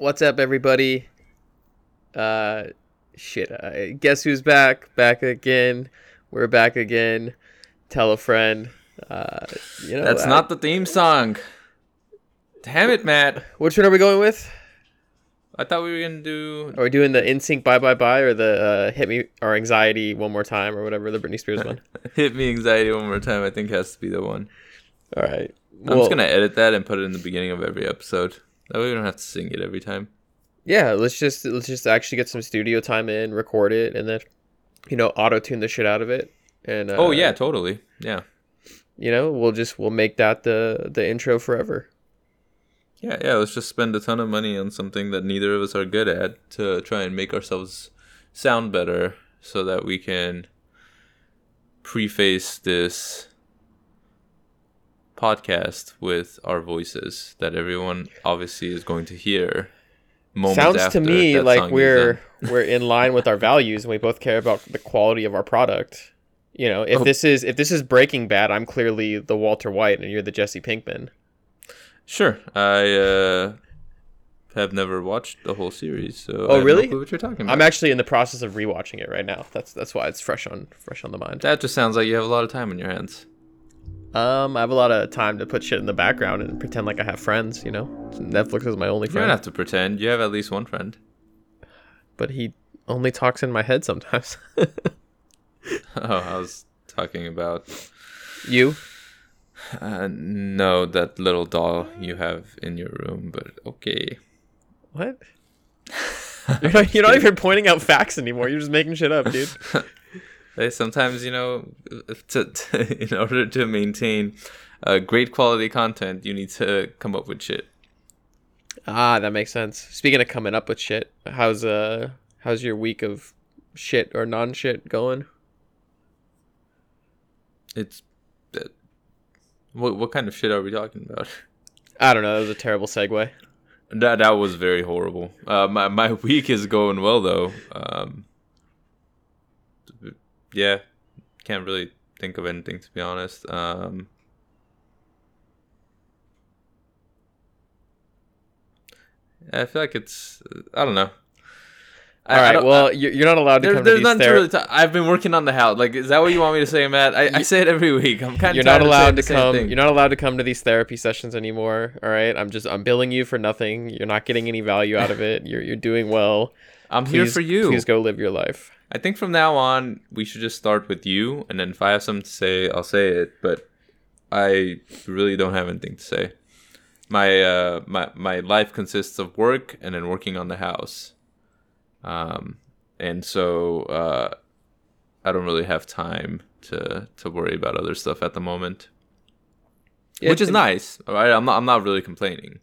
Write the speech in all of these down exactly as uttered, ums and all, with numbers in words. What's up, everybody? Uh, shit. I guess who's back? Back again. We're back again. Tell a friend. Uh, you know that's I, not the theme song. Damn it, Matt. Which one are we going with? I thought we were gonna do. Are we doing the N Sync Bye Bye Bye or the uh, Hit Me or Anxiety One More Time or whatever the Britney Spears one? Hit Me Anxiety One More Time. I think has to be the one. All right. Well, I'm just gonna edit that and put it in the beginning of every episode. That way we don't have to sing it every time. Yeah, let's just let's just actually get some studio time in, record it, and then you know auto tune the shit out of it. And uh, oh yeah, totally. Yeah. You know, we'll just we'll make that the the intro forever. Yeah, yeah. Let's just spend a ton of money on something that neither of us are good at to try and make ourselves sound better, so that we can preface this podcast with our voices that everyone obviously is going to hear. Sounds to me like we're we're in line with our values, and we both care about the quality of our product. You know, if oh. this is if this is Breaking Bad, I'm clearly the Walter White, and you're the Jesse Pinkman. Sure, I uh, have never watched the whole series, so oh I have really? No clue what you're talking about? I'm actually in the process of rewatching it right now. That's that's why it's fresh on fresh on the mind. That just sounds like you have a lot of time on your hands. Um, I have a lot of time to put shit in the background and pretend like I have friends. You know, Netflix is my only friend. You don't have to pretend. You have at least one friend, but he only talks in my head sometimes. oh, I was talking about you. Uh, no, that little doll you have in your room, but okay. What? You're not, you're not even pointing out facts anymore. You're just making shit up, dude. Hey, sometimes, you know, to, to, in order to maintain uh, great quality content, you need to come up with shit. Ah, that makes sense. Speaking of coming up with shit, how's uh, how's your week of shit or non-shit going? It's... Uh, What what kind of shit are we talking about? I don't know. That was a terrible segue. That that was very horrible. Uh, my my week is going well though. Um, yeah, can't really think of anything to be honest. Um, I feel like it's I don't know. All I, right. I well, I, you're not allowed to there, come to these therapists. Really t- I've been working on the house. Like, is that what you want me to say, Matt? I, you, I say it every week. I'm kind of. You're tired not allowed of to come. You're not allowed to come to these therapy sessions anymore. All right. I'm just. I'm billing you for nothing. You're not getting any value out of it. You're. You're doing well. I'm please, here for you. Please go live your life. I think from now on we should just start with you, and then if I have something to say, I'll say it. But I really don't have anything to say. My uh my my life consists of work and then working on the house. Um, and so, uh, I don't really have time to, to worry about other stuff at the moment, yeah, which is nice. All right. I'm not, I'm not really complaining.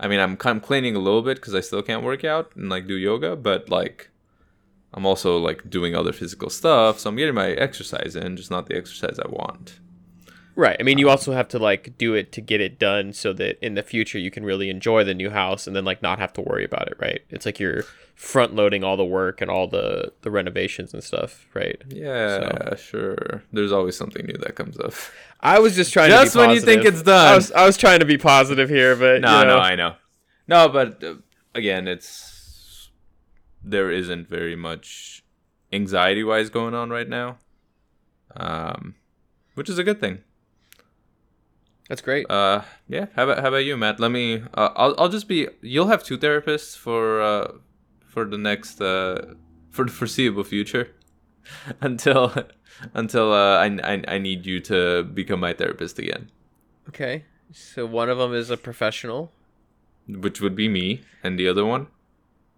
I mean, I'm complaining a little bit cause I still can't work out and like do yoga, but like, I'm also like doing other physical stuff. So I'm getting my exercise in, just not the exercise I want. Right. I mean, you um, also have to like do it to get it done so that in the future you can really enjoy the new house and then like not have to worry about it. Right. It's like you're front loading all the work and all the, the renovations and stuff. Right. Yeah, so. Sure. There's always something new that comes up. I was just trying just to be positive. Just when you think it's done. I was, I was trying to be positive here, but. No, you know. no, I know. No, but uh, again, it's there isn't very much anxiety wise going on right now, um, which is a good thing. That's great. Uh, yeah. How about how about you, Matt? Let me. Uh, I'll I'll just be. You'll have two therapists for uh, for the next uh, for the foreseeable future, until until uh, I, I I need you to become my therapist again. Okay. So one of them is a professional, which would be me, and the other one,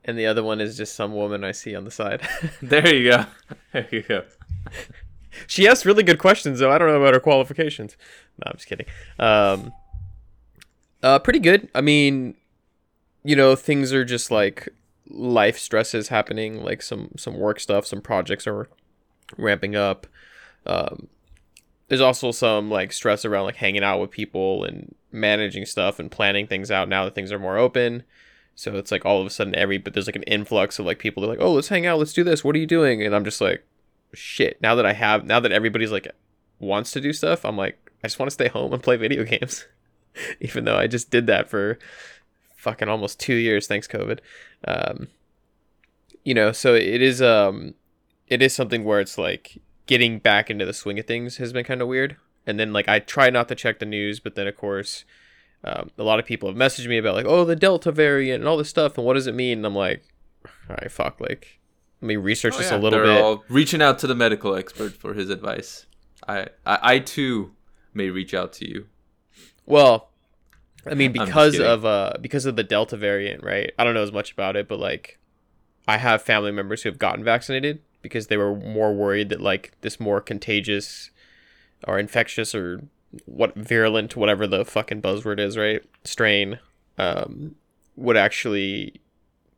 and the other one is just some woman I see on the side. There you go. There you go. She asked really good questions, though. I don't know about her qualifications. No, I'm just kidding. Um, uh, pretty good. I mean, you know, things are just like life stresses happening, like some, some work stuff, some projects are ramping up. Um, there's also some like stress around like hanging out with people and managing stuff and planning things out now that things are more open. So it's like all of a sudden every, but there's like an influx of like people that are like, oh, let's hang out. Let's do this. What are you doing? And I'm just like, shit, now that I have now that everybody's like wants to do stuff, I'm like I just want to stay home and play video games. Even though I just did that for fucking almost two years. Thanks, COVID. Um, you know, so it is, um, it is something where it's like getting back into the swing of things has been kind of weird. And then like, I try not to check the news, but then of course, um, a lot of people have messaged me about like, oh, the Delta variant and all this stuff. And what does it mean? And I'm like, all right, fuck, like, let me research oh, this yeah. a little They're bit. All reaching out to the medical expert for his advice. I, I, I too may reach out to you. Well, I mean, because of uh, because of the Delta variant, right? I don't know as much about it, but like, I have family members who have gotten vaccinated because they were more worried that like this more contagious or infectious or what virulent, whatever the fucking buzzword is, right? Strain, um, would actually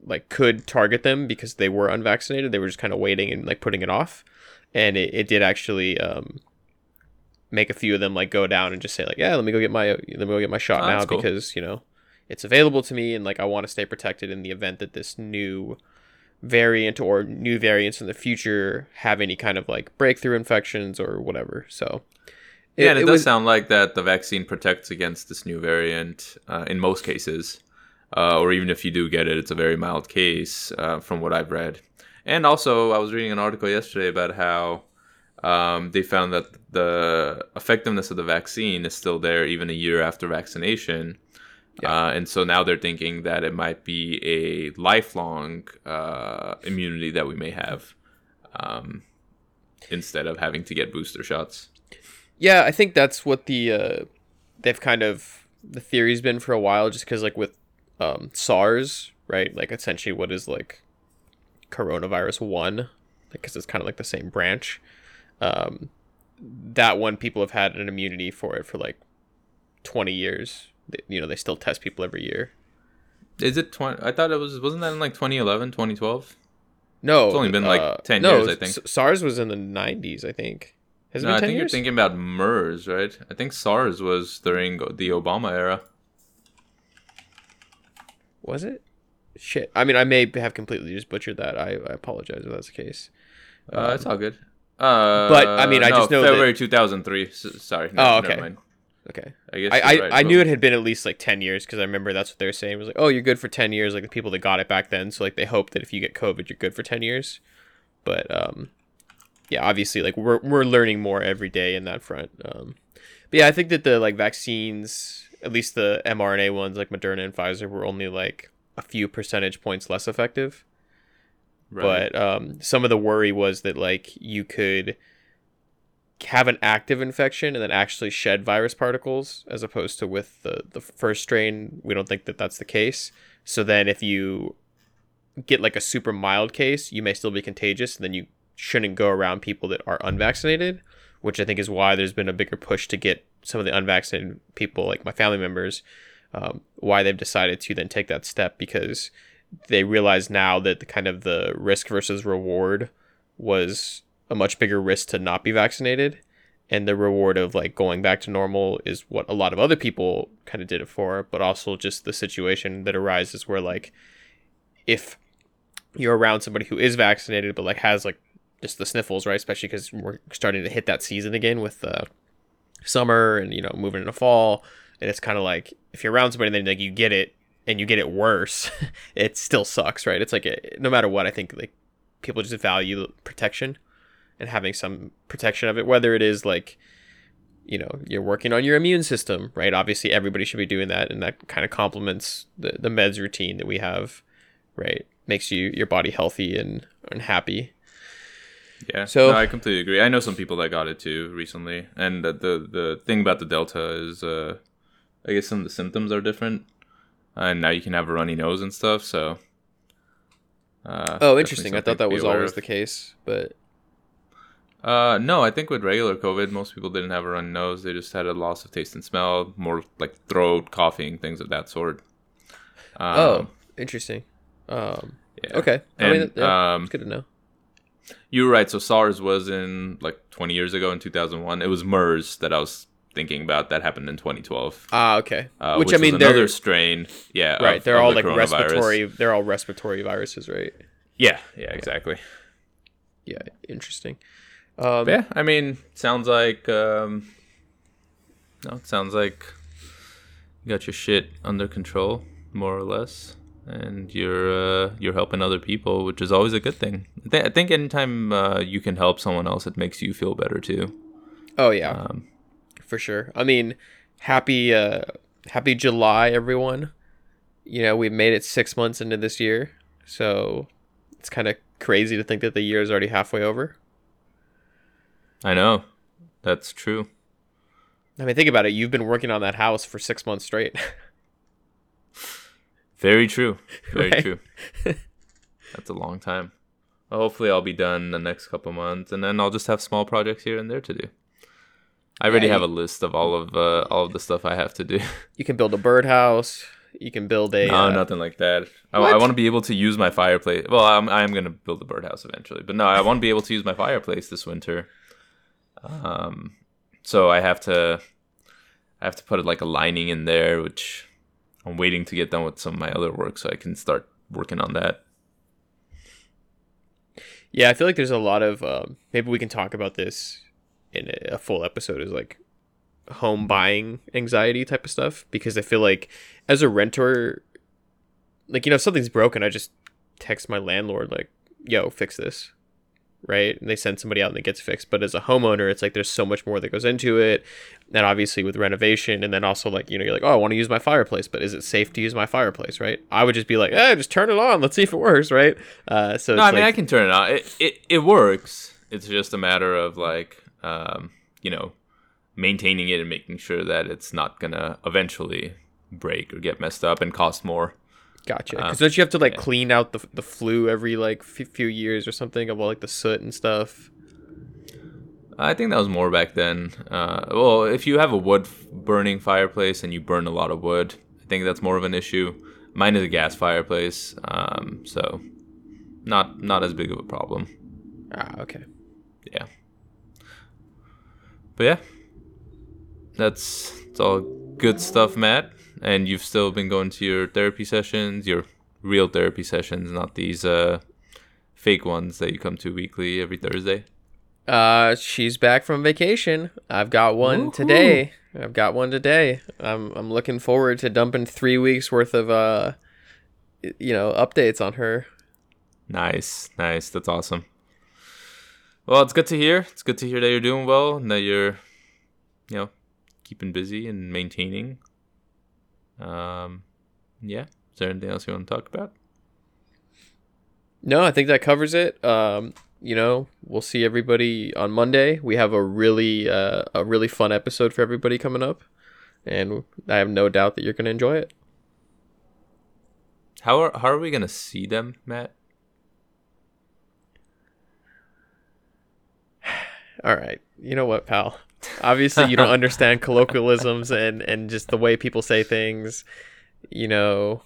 like could target them because they were unvaccinated. They were just kind of waiting and like putting it off, and it, it did actually. Um, make a few of them like go down and just say like, yeah, let me go get my let me go get my shot oh, now cool. because, you know, it's available to me and like I want to stay protected in the event that this new variant or new variants in the future have any kind of like breakthrough infections or whatever. So it, yeah, and it, it does was... sound like that the vaccine protects against this new variant uh, in most cases, uh, or even if you do get it, it's a very mild case uh, from what I've read. And also, I was reading an article yesterday about how. Um, they found that the effectiveness of the vaccine is still there even a year after vaccination. Yeah. Uh, and so now they're thinking that it might be a lifelong uh, immunity that we may have um, instead of having to get booster shots. Yeah, I think that's what the uh, they've kind of the theory's been for a while, just because like with um, SARS, right? Like essentially what is like coronavirus one, because it's kind of like the same branch. Um, that one, people have had an immunity for it for like twenty years. They, you know, they still test people every year. Is it twenty? I thought it was, wasn't that in like twenty eleven, twenty twelve? No. It's only been like uh, ten no, years, I think. S- SARS was in the nineties, I think. Has it no, been ten I think years? You're thinking about MERS, right? I think SARS was during the Obama era. Was it? Shit. I mean, I may have completely just butchered that. I, I apologize if that's the case. Um, uh, it's all good. Uh, but I mean, I no, just know February that... two thousand three. So, sorry. No, oh, okay. Never mind. Okay. I guess I I, right, I but... knew it had been at least like ten years because I remember that's what they were saying. It was like, oh, you're good for ten years. Like the people that got it back then. So like they hope that if you get COVID, you're good for ten years. But um, yeah, obviously, like we're we're learning more every day in that front. Um, but yeah, I think that the like vaccines, at least the mRNA ones, like Moderna and Pfizer, were only like a few percentage points less effective. Right. But um, some of the worry was that like you could have an active infection and then actually shed virus particles, as opposed to with the, the first strain. We don't think that that's the case. So then if you get like a super mild case, you may still be contagious. And then you shouldn't go around people that are unvaccinated, which I think is why there's been a bigger push to get some of the unvaccinated people, like my family members, um, why they've decided to then take that step, because they realize now that the kind of the risk versus reward was a much bigger risk to not be vaccinated. And the reward of like going back to normal is what a lot of other people kind of did it for, but also just the situation that arises where like, if you're around somebody who is vaccinated, but like has like just the sniffles, right? Especially because we're starting to hit that season again with the uh, summer and, you know, moving into fall. And it's kind of like, if you're around somebody and then like you get it, and you get it worse, it still sucks, right? It's like, it, no matter what, I think like people just value protection and having some protection of it, whether it is like, you know, you're working on your immune system, right? Obviously, everybody should be doing that. And that kind of complements the, the meds routine that we have, right? Makes you your body healthy and, and happy. Yeah, so no, I completely agree. I know some people that got it too recently. And the, the, the thing about the Delta is, uh, I guess some of the symptoms are different. And now you can have a runny nose and stuff, so... Uh, oh, interesting. I thought that was always the case, but... Uh, no, I think with regular COVID, most people didn't have a runny nose. They just had a loss of taste and smell, more like throat, coughing, things of that sort. Um, oh, interesting. Um, yeah. Okay. And, I mean, yeah, um, it's good to know. You were right. So SARS was in, like, twenty years ago in two thousand one. It was MERS that I was... thinking about that happened in twenty twelve. Ah, okay. Uh, which, which I mean, another strain. Yeah, right. Of, they're all the like respiratory. They're all respiratory viruses, right? Yeah. Yeah. Exactly. Yeah. Interesting. Um, yeah. I mean, sounds like. Um, no, it sounds like you got your shit under control. more or less, and you're uh, you're helping other people, which is always a good thing. I, th- I think anytime uh, you can help someone else, it makes you feel better too. Oh yeah, um, for sure. I mean, happy uh, happy July, everyone. You know, we've made it six months into this year, so it's kind of crazy to think that the year is already halfway over. I know, that's true. I mean, think about it. You've been working on that house for six months straight. Very true. Very right? true. That's a long time. Well, hopefully I'll be done the next couple months, and then I'll just have small projects here and there to do. I already yeah, have you... a list of all of uh, all of the stuff I have to do. You can build a birdhouse. You can build a... No, uh, nothing like that. I, I want to be able to use my fireplace. Well, I'm, I'm going to build a birdhouse eventually. But no, I want to be able to use my fireplace this winter. Um... So I have to, I have to put like a lining in there, which I'm waiting to get done with some of my other work so I can start working on that. Yeah, I feel like there's a lot of um, maybe we can talk about this in a full episode, is like home buying anxiety type of stuff, because I feel like as a renter, like, you know, if something's broken, I just text my landlord like, "Yo, fix this." Right? And they send somebody out and it gets fixed. But as a homeowner, it's like there's so much more that goes into it. And obviously with renovation, and then also like, you know, you're like, oh, I want to use my fireplace, but is it safe to use my fireplace? Right? I would just be like, eh, just turn it on. Let's see if it works. Right? Uh, so no, it's I mean, like... I can turn it on. It, it it works. It's just a matter of like, um, you know, maintaining it and making sure that it's not going to eventually break or get messed up and cost more. Gotcha. Because um, don't you have to like yeah. clean out the the flue every like f- few years or something of all like the soot and stuff? I think that was more back then. Uh, well, if you have a wood f- burning fireplace and you burn a lot of wood, I think that's more of an issue. Mine is a gas fireplace, um, so not not as big of a problem. Ah, okay. Yeah. But yeah, that's it's all good stuff, Matt. And you've still been going to your therapy sessions, your real therapy sessions, not these uh, fake ones that you come to weekly every Thursday. Uh, she's back from vacation. I've got one Woo-hoo. today. I've got one today. I'm I'm looking forward to dumping three weeks worth of uh, you know, updates on her. Nice, nice. That's awesome. Well, it's good to hear. It's good to hear that you're doing well and that you're, you know, keeping busy and maintaining. Um, yeah. Is there anything else you want to talk about? No, I think that covers it. Um, you know, we'll see everybody on Monday. We have a really, uh, a really fun episode for everybody coming up, and I have no doubt that you're going to enjoy it. How are how are we going to see them, Matt? All right. You know what, pal? Obviously you don't understand colloquialisms and and just the way people say things, you know.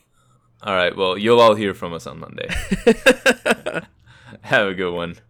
All right, well, you'll all hear from us on Monday. Have a good one.